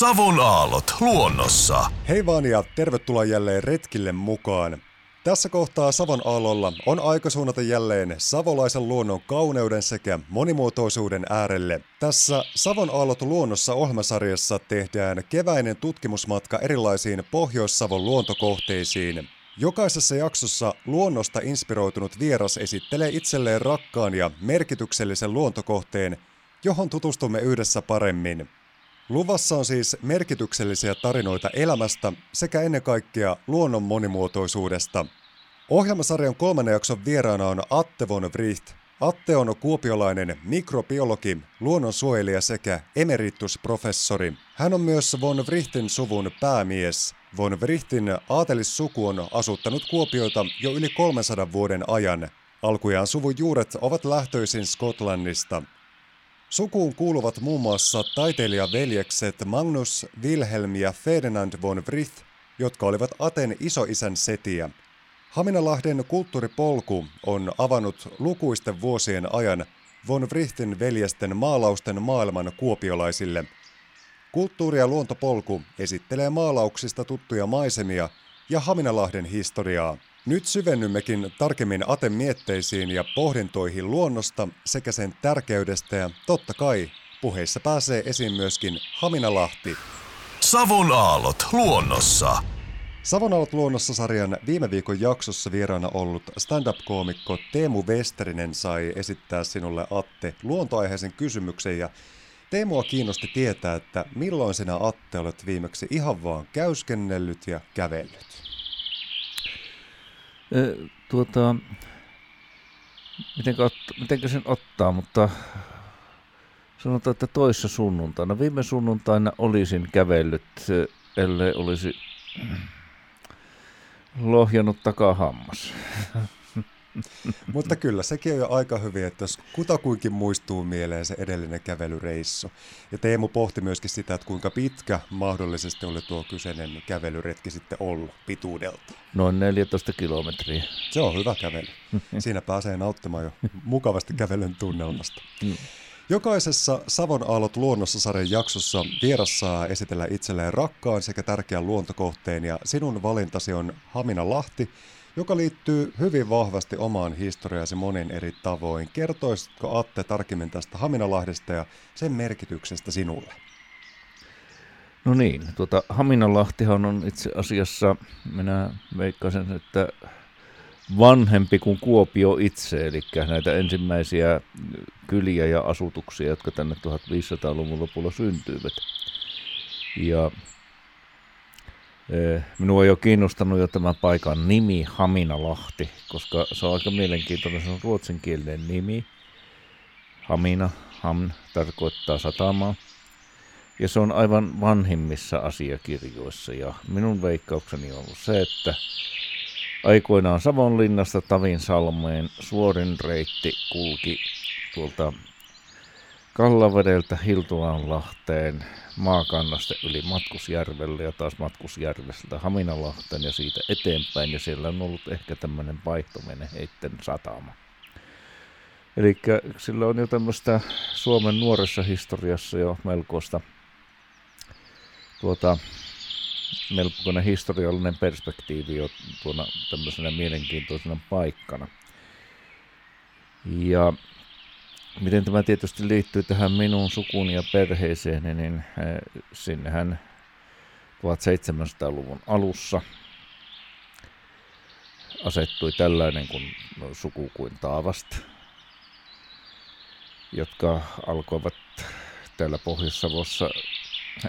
Savon aallot luonnossa. Hei vaan ja tervetuloa jälleen retkille mukaan. Tässä kohtaa Savon aallolla on aika suunnata jälleen savolaisen luonnon kauneuden sekä monimuotoisuuden äärelle. Tässä Savon aallot luonnossa -ohjelmasarjassa tehdään keväinen tutkimusmatka erilaisiin Pohjois-Savon luontokohteisiin. Jokaisessa jaksossa luonnosta inspiroitunut vieras esittelee itselleen rakkaan ja merkityksellisen luontokohteen, johon tutustumme yhdessä paremmin. Luvassa on siis merkityksellisiä tarinoita elämästä sekä ennen kaikkea luonnon monimuotoisuudesta. Ohjelmasarjan 3. jakson vieraana on Atte von Wricht. Atte on kuopiolainen mikrobiologi, luonnonsuojelija sekä emeritusprofessori. Hän on myös von Wrichtin suvun päämies. Von Wrichtin aatelissuku on asuttanut Kuopiota jo yli 300 vuoden ajan. Alkujaan suvun juuret ovat lähtöisin Skotlannista. Sukuun kuuluvat muun muassa taiteilijaveljekset Magnus, Wilhelm ja Ferdinand von Wricht, jotka olivat Aten isoisän setiä. Haminalahden kulttuuripolku on avannut lukuisten vuosien ajan von Wrichtin veljesten maalausten maailman kuopiolaisille. Kulttuuri- ja luontopolku esittelee maalauksista tuttuja maisemia ja Haminalahden historiaa. Nyt syvennymmekin tarkemmin Aten mietteisiin ja pohdintoihin luonnosta sekä sen tärkeydestä, ja totta kai puheissa pääsee esiin myöskin Haminalahti. Savon aallot luonnossa. Savon aallot luonnossa -sarjan viime viikon jaksossa vieraana ollut stand-up-koomikko Teemu Vesterinen sai esittää sinulle, Atte, luontoaiheisen kysymyksen, ja Teemua kiinnosti tietää, että milloin sinä, Atte, olet viimeksi ihan vaan käyskennellyt ja kävellyt? Mitenkö sen ottaa, mutta sanotaan, että toissa sunnuntaina. Viime sunnuntaina olisin kävellyt, ellei olisi lohjannut takahammas. Mutta kyllä, sekin on jo aika hyvin, että jos kutakuinkin muistuu mieleen se edellinen kävelyreissu. Ja Teemu pohti myöskin sitä, että kuinka pitkä mahdollisesti oli tuo kyseinen kävelyretki sitten ollut pituudelta. Noin 14 kilometriä. Se on hyvä kävely. Siinä pääsee nauttimaan jo mukavasti kävelyn tunnelmasta. Jokaisessa Savon aallot luonnossa -sarjan jaksossa vieras saa esitellä itselleen rakkaan sekä tärkeän luontokohteen, ja sinun valintasi on Haminalahti, joka liittyy hyvin vahvasti omaan historiaasi monin eri tavoin. Kertoisitko, Atte, tarkemmin tästä Haminalahdesta ja sen merkityksestä sinulle? No niin, Haminalahtihan on itse asiassa, minä veikkaisin, että vanhempi kuin Kuopio itse, eli näitä ensimmäisiä kyliä ja asutuksia, jotka tänne 1500-luvun lopulla syntyivät. Ja minua ei ole kiinnostanut jo tämän paikan nimi Haminalahti, koska se on aika mielenkiintoinen, se on ruotsinkielinen nimi. Hamina, hamn, tarkoittaa satamaa. Ja se on aivan vanhimmissa asiakirjoissa, ja minun veikkaukseni on ollut se, että aikoinaan Savonlinnasta Tavinsalmeen suorin reitti kulki tuolta Kallavedeltä Hiltulanlahteen, Maakannasta yli Matkusjärvelle ja taas Matkusjärvestä Haminalahteen ja siitä eteenpäin. Ja siellä on ollut ehkä tämmöinen vaihtomeneheitten satama. Eli sillä on jo tämmöistä Suomen nuoressa historiassa jo melkoista melkoinen historiallinen perspektiivi jo tuona tämmöisenä mielenkiintoisena paikkana. Ja miten tämä tietysti liittyy tähän minun sukuun ja perheeseen, niin sinnehän 1700-luvun alussa asettui tällainen suku kuin Taavast, jotka alkoivat täällä Pohjois-Savossa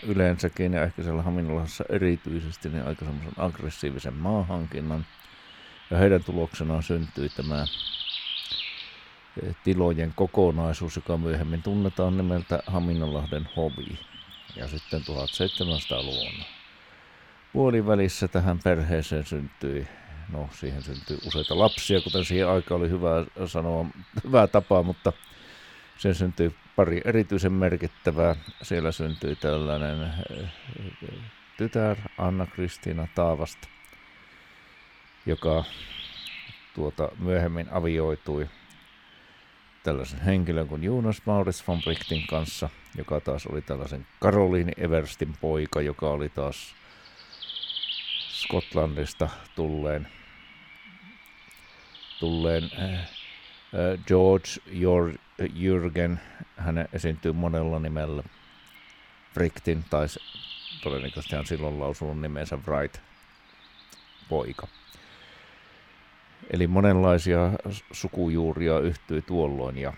yleensäkin ja ehkä siellä Haminalahdessa erityisesti niin aika semmoisen aggressiivisen maahankinnan, ja heidän tuloksenaan syntyi tämä tilojen kokonaisuus, joka myöhemmin tunnetaan nimeltä Haminalahden hovi. Ja sitten 1700-luvun puolivälissä tähän perheeseen syntyi, siihen syntyi useita lapsia, kuten siihen aikaan oli hyvä sanoa, hyvä tapa, mutta sen syntyi pari erityisen merkittävää. Siellä syntyi tällainen tytär Anna-Kristiina Taavast, joka myöhemmin avioitui tällaisen henkilön kuin Jonas Maurits von Frichtin kanssa, joka taas oli tällaisen Karolini Everstin poika, joka oli taas Skotlannista tulleen George Jurgen. Hän esiintyy monella nimellä. Frichtin taisi todennäköisesti hän silloin lausunut nimensä Wright-poika. Eli monenlaisia sukujuuria yhtyi tuolloin ja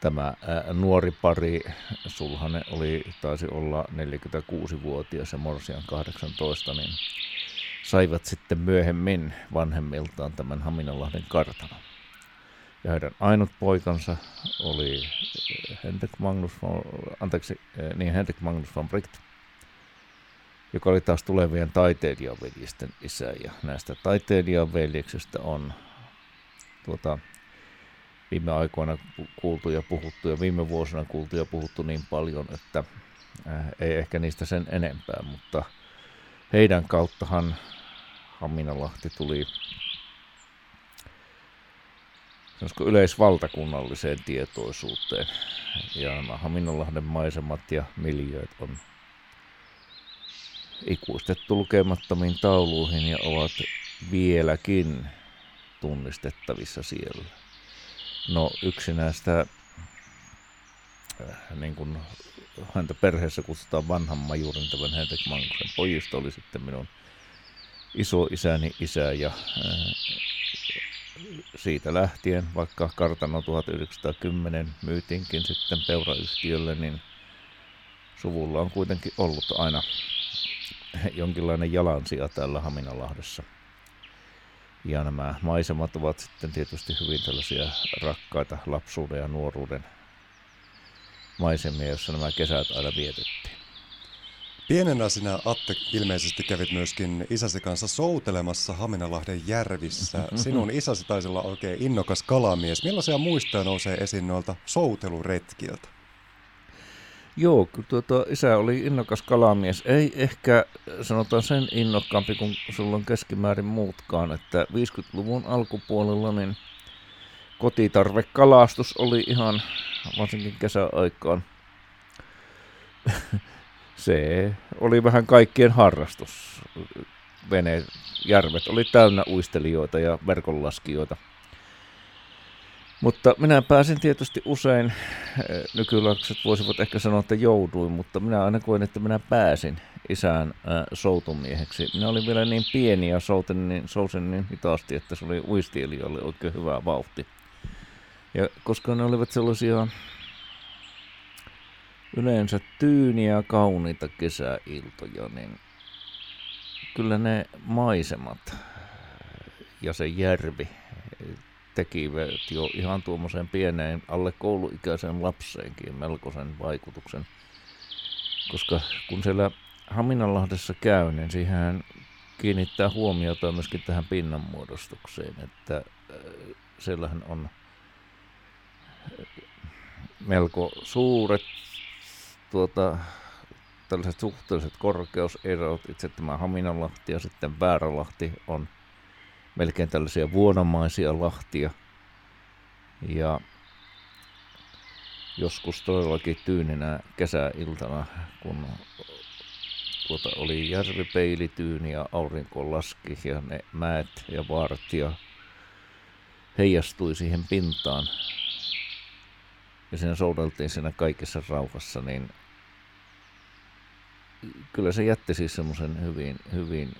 tämä nuori pari, Sulhanen taisi olla 46-vuotias ja Morsian 18, niin saivat sitten myöhemmin vanhemmiltaan tämän Haminalahden kartanon. Ja heidän ainut poikansa oli Henrik Magnus von Wricht, joka oli taas tulevien taiteilijaveljisten isä. Ja näistä taiteilijaveljeksistä on viime aikoina kuultu ja puhuttu ja viime vuosina kuultu ja puhuttu niin paljon, että ei ehkä niistä sen enempää, mutta heidän kauttahan Haminalahti tuli yleisvaltakunnalliseen tietoisuuteen. Ja Haminalahden maisemat ja miljööt on ikuistettu lukemattomiin tauluihin ja ovat vieläkin tunnistettavissa siellä. No yksi näistä, niin kuin häntä perheessä kutsutaan vanhan majurin, tämän Henrik Magnuksen pojista, oli sitten minun isoisäni isä ja siitä lähtien, vaikka kartano 1910 myytiinkin sitten Peura-yhtiölle, niin suvulla on kuitenkin ollut aina jonkinlainen jalansija täällä Haminalahdessa. Ja nämä maisemat ovat sitten tietysti hyvin tällaisia rakkaita lapsuuden ja nuoruuden maisemia, jossa nämä kesät aina vietettiin. Pienenä sinä, Atte, ilmeisesti kävit myöskin isäsi kanssa soutelemassa Haminalahden järvissä. Sinun isäsi taisi olla oikein innokas kalamies. Millaisia muistoja nousee esiin noilta souteluretkiltä? Joo, isä oli innokas kalamies. Ei ehkä sanotaan sen innokkaampi kuin silloin keskimäärin muutkaan, että 50-luvun alkupuolella niin kotitarvekalastus oli ihan varsinkin kesäaikaan. Se oli vähän kaikkien harrastus. Järvet oli täynnä uistelijoita ja verkonlaskijoita. Mutta minä pääsin tietysti usein, nykylapset voisivat ehkä sanoa, että jouduin, mutta minä aina koin, että minä pääsin isän soutumieheksi. Minä olin vielä niin pieni ja sousin niin hitaasti, että se oli uistelijoille oikein hyvä vauhti. Ja koska ne olivat sellaisia yleensä tyyniä ja kauniita kesäiltoja, niin kyllä ne maisemat ja se järvi tekivät jo ihan tuommoiseen pieneen alle kouluikäiseen lapseenkin melkoisen vaikutuksen. Koska kun siellä Haminanlahdessa käy, niin siihen kiinnittää huomiota myöskin tähän pinnanmuodostukseen, että siellähän on melko suuret tällaiset suhteelliset korkeuserot. Itse tämä Haminalahti ja sitten Väärälahti on melkein tällaisia vuonomaisia lahtia ja joskus todellakin tyyninä kesäiltana, kun oli järvipeilityyni ja aurinko laski ja ne mäet ja vaarat ja heijastui siihen pintaan ja siinä soudeltiin siinä kaikessa rauhassa, niin kyllä se jätti siis semmoisen hyvin, hyvin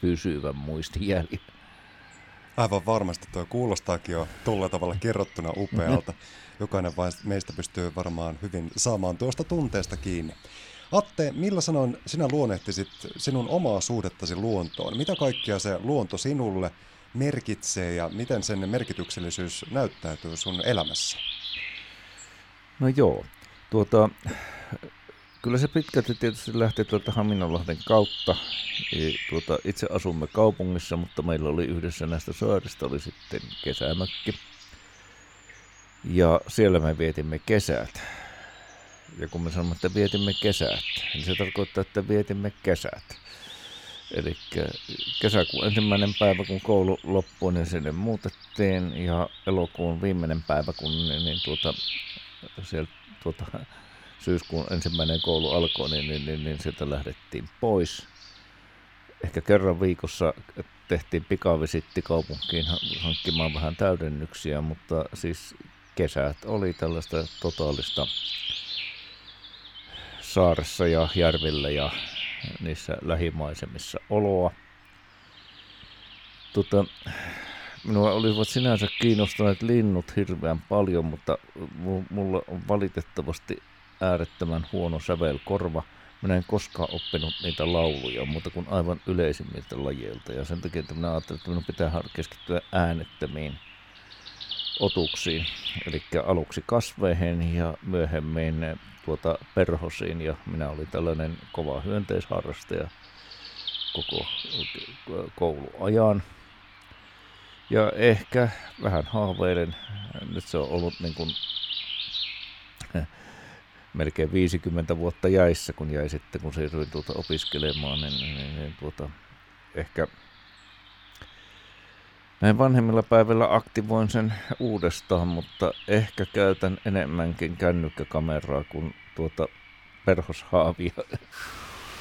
pysyvän muistijäljen. Aivan varmasti, tuo kuulostaakin jo tuolla tavalla kerrottuna upealta. Jokainen meistä pystyy varmaan hyvin saamaan tuosta tunteesta kiinni. Atte, millä sanoin sinä luonnehtisit sinun omaa suhdettasi luontoon? Mitä kaikkea se luonto sinulle merkitsee ja miten sen merkityksellisyys näyttäytyy sun elämässä? No joo, kyllä se pitkälti tietysti lähti tuolta Haminalahden kautta. Itse asumme kaupungissa, mutta meillä oli yhdessä näistä saarista oli sitten kesämökki. Ja siellä me vietimme kesät. Ja kun me sanomme, että vietimme kesät, niin se tarkoittaa, että vietimme kesät. Eli kesäkuun 1. päivä, kun koulu loppui, niin sinne muutettiin. Ja elokuun viimeinen päivä, kun syyskuun 1. koulu alkoi, niin sieltä lähdettiin pois. Ehkä kerran viikossa tehtiin pikavisitti kaupunkiin hankkimaan vähän täydennyksiä, mutta siis kesät oli tällaista totaalista saaressa ja järvillä ja niissä lähimaisemissa oloa. Minua olivat sinänsä kiinnostuneet linnut hirveän paljon, mutta mulla on valitettavasti äärettömän huono sävelkorva. Minä en koskaan oppinut niitä lauluja, mutta kuin aivan yleisimmiltä lajeilta. Ja sen takia, että minä ajattelin, että minun pitää keskittyä äänettömiin otuksiin, eli aluksi kasveihin ja myöhemmin perhosiin. Ja minä olin tällainen kova hyönteisharrastaja koko kouluajan. Ja ehkä vähän haaveilen, nyt se on ollut niin kuin melkein 50 vuotta jäissä, kun jäi sitten, kun siirryin opiskelemaan, niin ehkä näin vanhemmilla päivillä aktivoin sen uudestaan, mutta ehkä käytän enemmänkin kännykkäkameraa kuin perhoshaavia.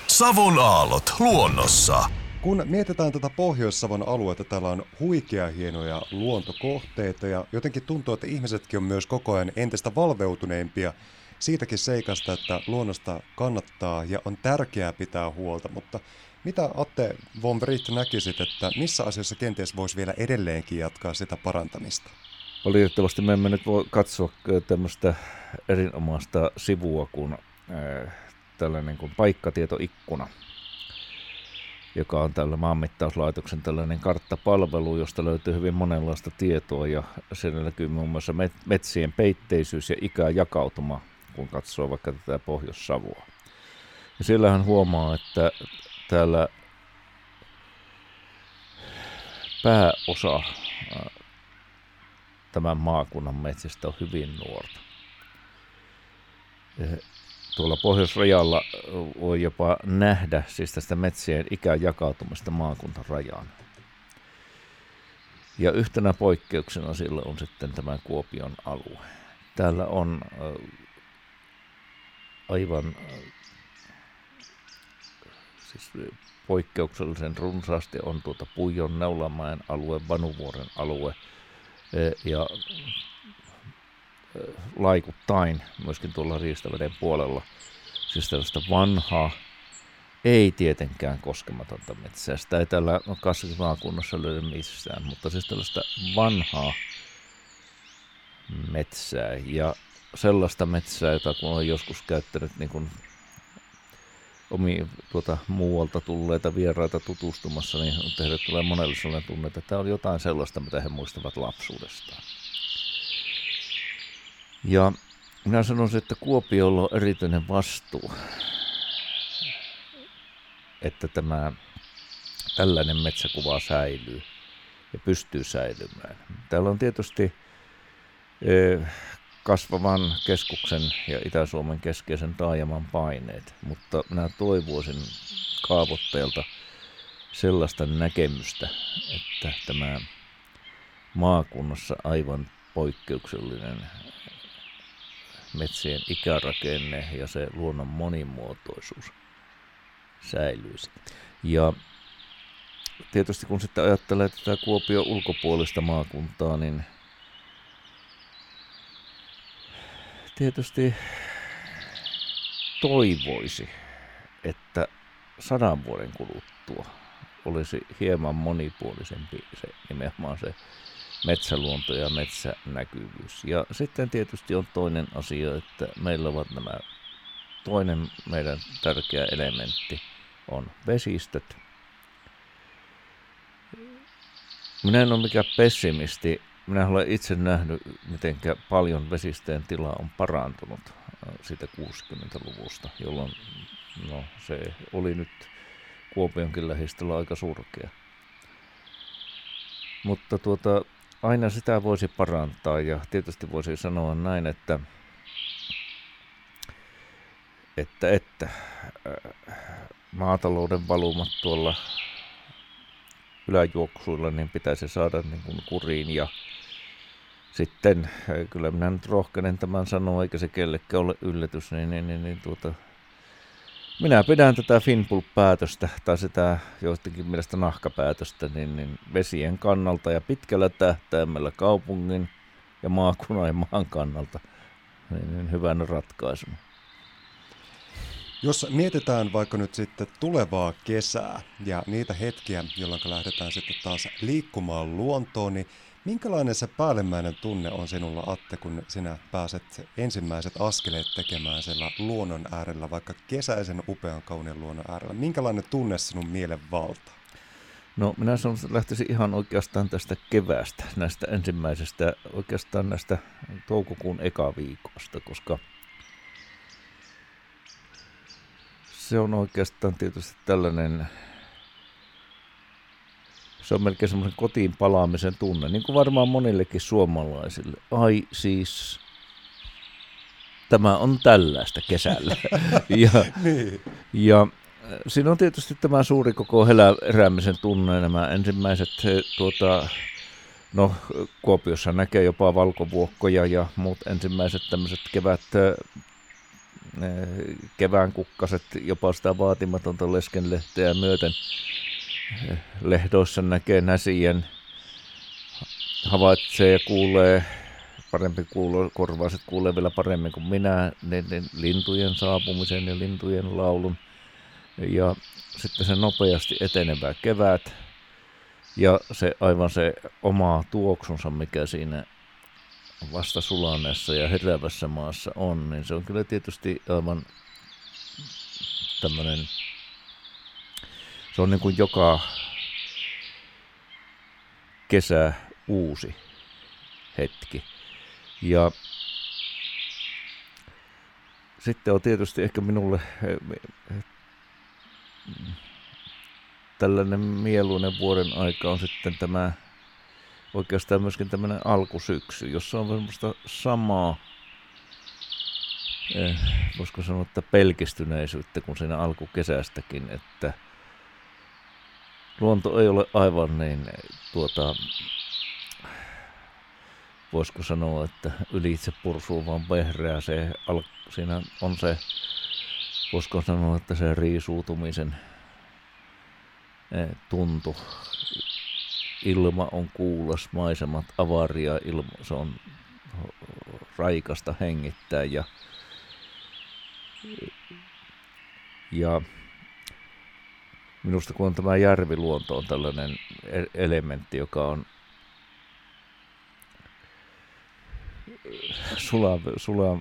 Savon aallot luonnossa. Kun mietitään tätä Pohjois-Savon aluetta, täällä on huikea hienoja luontokohteita ja jotenkin tuntuu, että ihmisetkin on myös koko ajan entistä valveutuneempia siitäkin seikasta, että luonnosta kannattaa ja on tärkeää pitää huolta. Mutta mitä Atte von Wright näkisit, että missä asioissa kenties voisi vielä edelleenkin jatkaa sitä parantamista? Valitettavasti me emme nyt voi katsoa tämmöistä erinomaista sivua kuin tällainen kuin paikkatietoikkuna, joka on tällä maanmittauslaitoksen tällainen karttapalvelu, josta löytyy hyvin monenlaista tietoa, ja siellä näkyy muun muassa metsien peitteisyys ja ikäjakautuma, kun katsoo vaikka tätä Pohjois-Savoa. Ja siellähän huomaa, että täällä pääosa tämän maakunnan metsistä on hyvin nuorta. Tuolla pohjoisrajalla voi jopa nähdä siis tästä metsien ikäjakautumista maakuntarajaan. Ja yhtenä poikkeuksena sillä on sitten tämä Kuopion alue. Täällä on aivan siis poikkeuksellisen runsaasti on Pujon Neulamäen alue, Vanuvuoren alue ja laikuttain myöskin tuolla Riistaveden puolella. Siis tällaista vanhaa, ei tietenkään koskematonta metsää. Sitä ei täällä kasvimaakunnassa löydä missään, mutta siis tällaista vanhaa metsää ja sellaista metsää, jota kun olen joskus käyttänyt niin kuin muualta tulleita vieraita tutustumassa, niin on tehnyt tulee monelle sellainen tunne, että tämä on jotain sellaista, mitä he muistavat lapsuudestaan. Ja minä sanoisin, että Kuopiolla on erityinen vastuu, että tämä tällainen metsäkuva säilyy ja pystyy säilymään. Täällä on tietysti kasvavan keskuksen ja Itä-Suomen keskeisen taajaman paineet, mutta minä toivoisin kaavoittajalta sellaista näkemystä, että tämä maakunnassa aivan poikkeuksellinen metsien ikärakenne ja se luonnon monimuotoisuus säilyisi. Ja tietysti kun sitten ajattelee tätä Kuopion ulkopuolista maakuntaa, niin tietysti toivoisi, että 100 vuoden kuluttua olisi hieman monipuolisempi se nimenomaan se metsäluonto ja metsänäkyvyys. Ja sitten tietysti on toinen asia, että meillä ovat nämä, toinen meidän tärkeä elementti on vesistöt. Minä en ole mikään pessimisti. Minä olen itse nähnyt, miten paljon vesistöjen tila on parantunut siitä 60-luvusta, jolloin se oli nyt Kuopionkin lähistöllä aika surkea. Mutta aina sitä voisi parantaa ja tietysti voisi sanoa näin, että maatalouden valumat tuolla yläjuoksuilla, niin pitäisi saada niin kuin kuriin. Ja sitten kyllä minä nyt rohkenen tämän sanoa, eikä se kellekään ole yllätys, niin minä pidän tätä Finpulp-päätöstä tai sitä joistakin mielestä nahkapäätöstä niin vesien kannalta ja pitkällä tähtäimellä kaupungin ja maakunnan ja maan kannalta niin hyvänä ratkaisuna. Jos mietitään vaikka nyt sitten tulevaa kesää ja niitä hetkiä, jolloin lähdetään sitten taas liikkumaan luontoon, niin minkälainen se päällimmäinen tunne on sinulla, Atte, kun sinä pääset ensimmäiset askeleet tekemään siellä luonnon äärellä, vaikka kesäisen upean kauniin luonnon äärellä? Minkälainen tunne sinun mielen valtaa? No minä lähtisin ihan oikeastaan tästä keväästä, näistä ensimmäisestä, oikeastaan näistä toukokuun ekaviikosta, koska se on oikeastaan tietysti tällainen, se on melkein semmoisen kotiin palaamisen tunne, niin kuin varmaan monillekin suomalaisille. Ai siis, tämä on tällaista kesällä. ja siinä on tietysti tämä suuri koko heräämisen tunne, nämä ensimmäiset, Kuopiossa näkee jopa valkovuokkoja ja muut ensimmäiset tämmöiset kevään kukkaset, jopa sitä vaatimatonta leskenlehteä myöten. Lehdoissa näkee näsien, havaitsee ja kuulee, korvaiset kuulee vielä paremmin kuin minä, ne lintujen saapumisen ja lintujen laulun. Ja sitten se nopeasti etenevä kevät ja se aivan se oma tuoksunsa, mikä siinä vasta sulaneessa ja heräävässä maassa on, niin se on kyllä tietysti aivan tämmöinen. Se on niin kuin joka kesä uusi hetki. Ja sitten on tietysti ehkä minulle tällainen mieluinen vuoden aika on sitten tämä oikeastaan myöskin tämmöinen alkusyksy, jossa on semmoista samaa, voisiko sanoa, että pelkistyneisyyttä kuin siinä alkukesästäkin, että luonto ei ole aivan niin, voisiko sanoa, että ylitse pursuu vaan vehreä. Siinä on se, voisiko sanoa, että se riisuutumisen tuntu. Ilma on kuulas, maisemat avaria, se on raikasta hengittää ja minusta kun on tämä järviluonto on tällainen elementti, joka on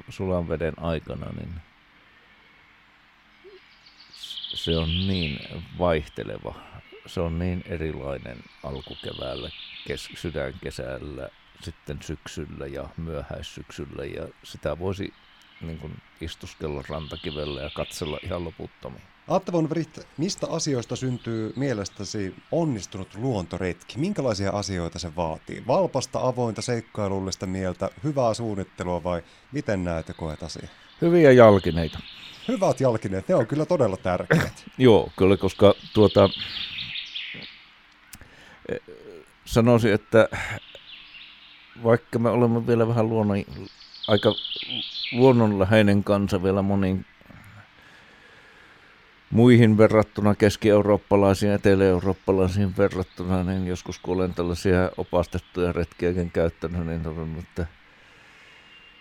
sulan veden aikana, niin se on niin vaihteleva. Se on niin erilainen alkukeväällä, sydänkesällä, sitten syksyllä ja myöhäissyksyllä. Ja sitä voisi niin kuin istuskella rantakivellä ja katsella ihan loputtomiin. Atte von Wright, mistä asioista syntyy mielestäsi onnistunut luontoretki? Minkälaisia asioita se vaatii? Valpasta, avointa, seikkailullista mieltä, hyvää suunnittelua vai miten näet ja koet asiaa? Hyviä jalkineita. Hyvät jalkineet, ne on kyllä todella tärkeät. Joo, kyllä, koska sanoisin, että vaikka me olemme vielä vähän aika luonnonläheinen kansa vielä moniin muihin verrattuna, keski-eurooppalaisiin, etelä-eurooppalaisiin verrattuna, niin joskus kun olen tällaisia opastettuja retkiäkin käyttänyt, niin sanon,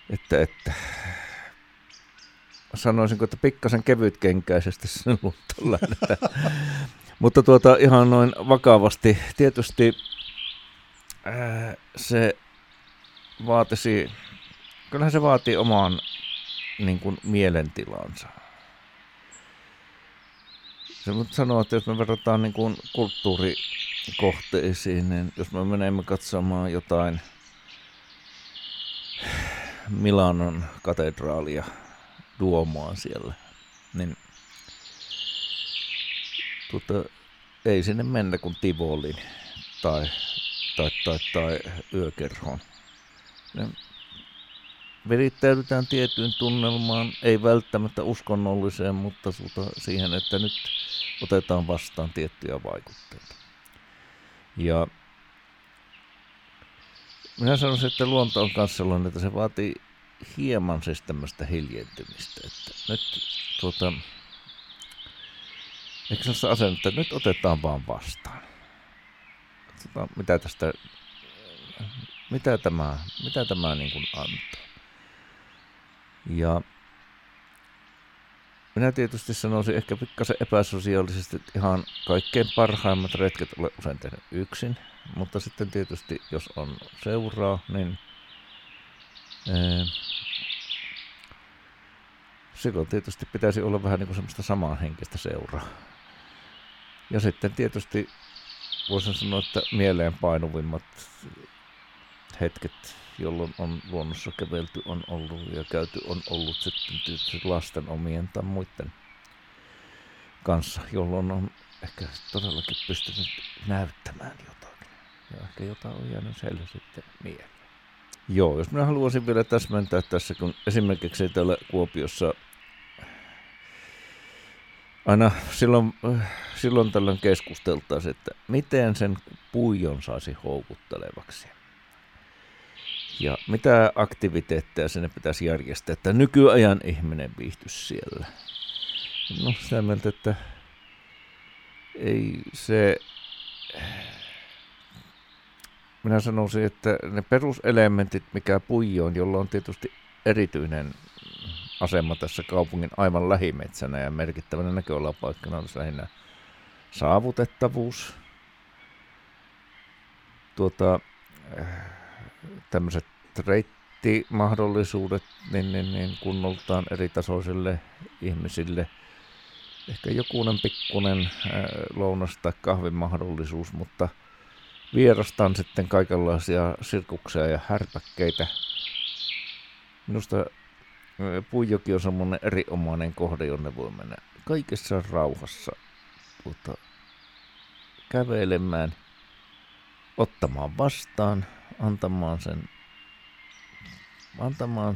että sanoisinko, että pikkasen kevytkenkäisesti sen luontollainen. Mutta ihan noin vakavasti, tietysti se vaatisi, kyllähän se vaatii oman niin kuin mielentilansa. Se voi sanoa, että jos me verrataan niin kuin kulttuurikohteisiin, niin jos me menemme katsomaan jotain Milanon katedraalia, Duomoa siellä, niin ei sinne mennä kuin Tivolin tai yökerhoon. virittäydytään tiettyyn tunnelmaan, ei välttämättä uskonnolliseen, mutta siihen, että nyt otetaan vastaan tiettyjä vaikutteita. Ja minä sanoisin, että luonto on myös sellainen, että se vaatii hieman siis tämmöistä hiljentymistä. Että nyt eikö sellaista asennetta, että nyt otetaan vaan vastaan. Katsotaan, mitä tämä niin kuin antaa. Ja minä tietysti sanoisin ehkä pikkasen epäsosiaalisesti, että ihan kaikkein parhaimmat retket olen usein tehnyt yksin, mutta sitten tietysti jos on seuraa, niin silloin tietysti pitäisi olla vähän niin kuin semmoista samanhenkistä seuraa. Ja sitten tietysti voisin sanoa, että mieleen painuvimmat hetket, jolloin on luonnossa kävelty on ollut ja käyty on ollut sitten tietysti lasten omien tai muiden kanssa, jolloin on ehkä todellakin pystynyt näyttämään jotakin. Ja ehkä jotain on jäänyt selvä sitten mieleen. Joo, jos minä haluaisin vielä täsmentää tässä, kun esimerkiksi täällä Kuopiossa aina silloin tällöin keskusteltaisiin, että miten sen puijon saisi houkuttelevaksi. Ja mitä aktiviteetteja sinne pitäisi järjestää, että nykyajan ihminen viihtyisi siellä. No sitä mieltä, että ei se... Minä sanoisin, että ne peruselementit, mikä puijoon, jolla on tietysti erityinen asema tässä kaupungin aivan lähimetsänä ja merkittävänä näköalapaikkana on lähinnä saavutettavuus, tämmöiset reittimahdollisuudet niin kunnoltaan eritasoisille ihmisille, ehkä jokunen pikkunen lounas- tai kahvimahdollisuus, mutta vierastaan sitten kaikenlaisia sirkuksia ja härpäkkeitä. Minusta Puijoki on semmoinen erinomainen kohde, jonne voi mennä kaikessa rauhassa kävelemään, ottamaan vastaan, antamaan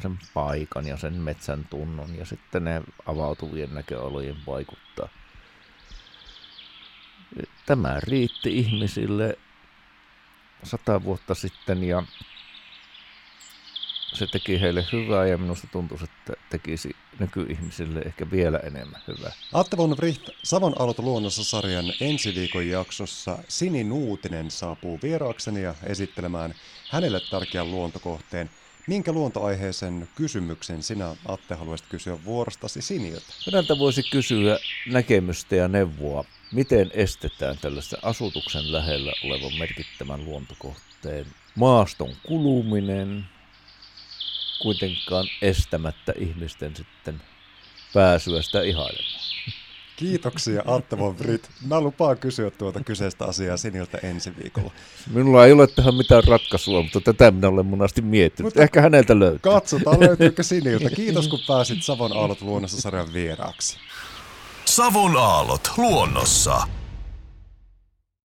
sen paikan ja sen metsän tunnon ja sitten ne avautuvien näköalojen vaikuttaa. Tämä riitti ihmisille 100 vuotta sitten ja se teki heille hyvää ja minusta tuntuu, että tekisi nykyihmisille ehkä vielä enemmän hyvää. Atte von Wricht Savon aallot luonnossa -sarjan ensi viikon jaksossa Sini Nuutinen saapuu vieraakseni ja esittelemään hänelle tärkeän luontokohteen. Minkä luontoaiheisen kysymyksen sinä, Atte, haluaisit kysyä vuorostasi Siniltä? Häneltä voisi kysyä näkemystä ja neuvoa, miten estetään tällaista asutuksen lähellä olevan merkittävän luontokohteen maaston kuluminen, kuitenkaan estämättä ihmisten sitten pääsyä sitä ihailemaan. Kiitoksia, Atte von Wright. Mä lupaan kysyä tuota kyseistä asiaa Siniltä ensi viikolla. Minulla ei ole tähän mitään ratkaisua, mutta tätä minä olen monasti miettinyt. Mutta ehkä häneltä löytyy. Katsotaan, löytyykö Siniltä. Kiitos, kun pääsit Savon aallot luonnossa -sarjan vieraaksi. Savon aallot luonnossa.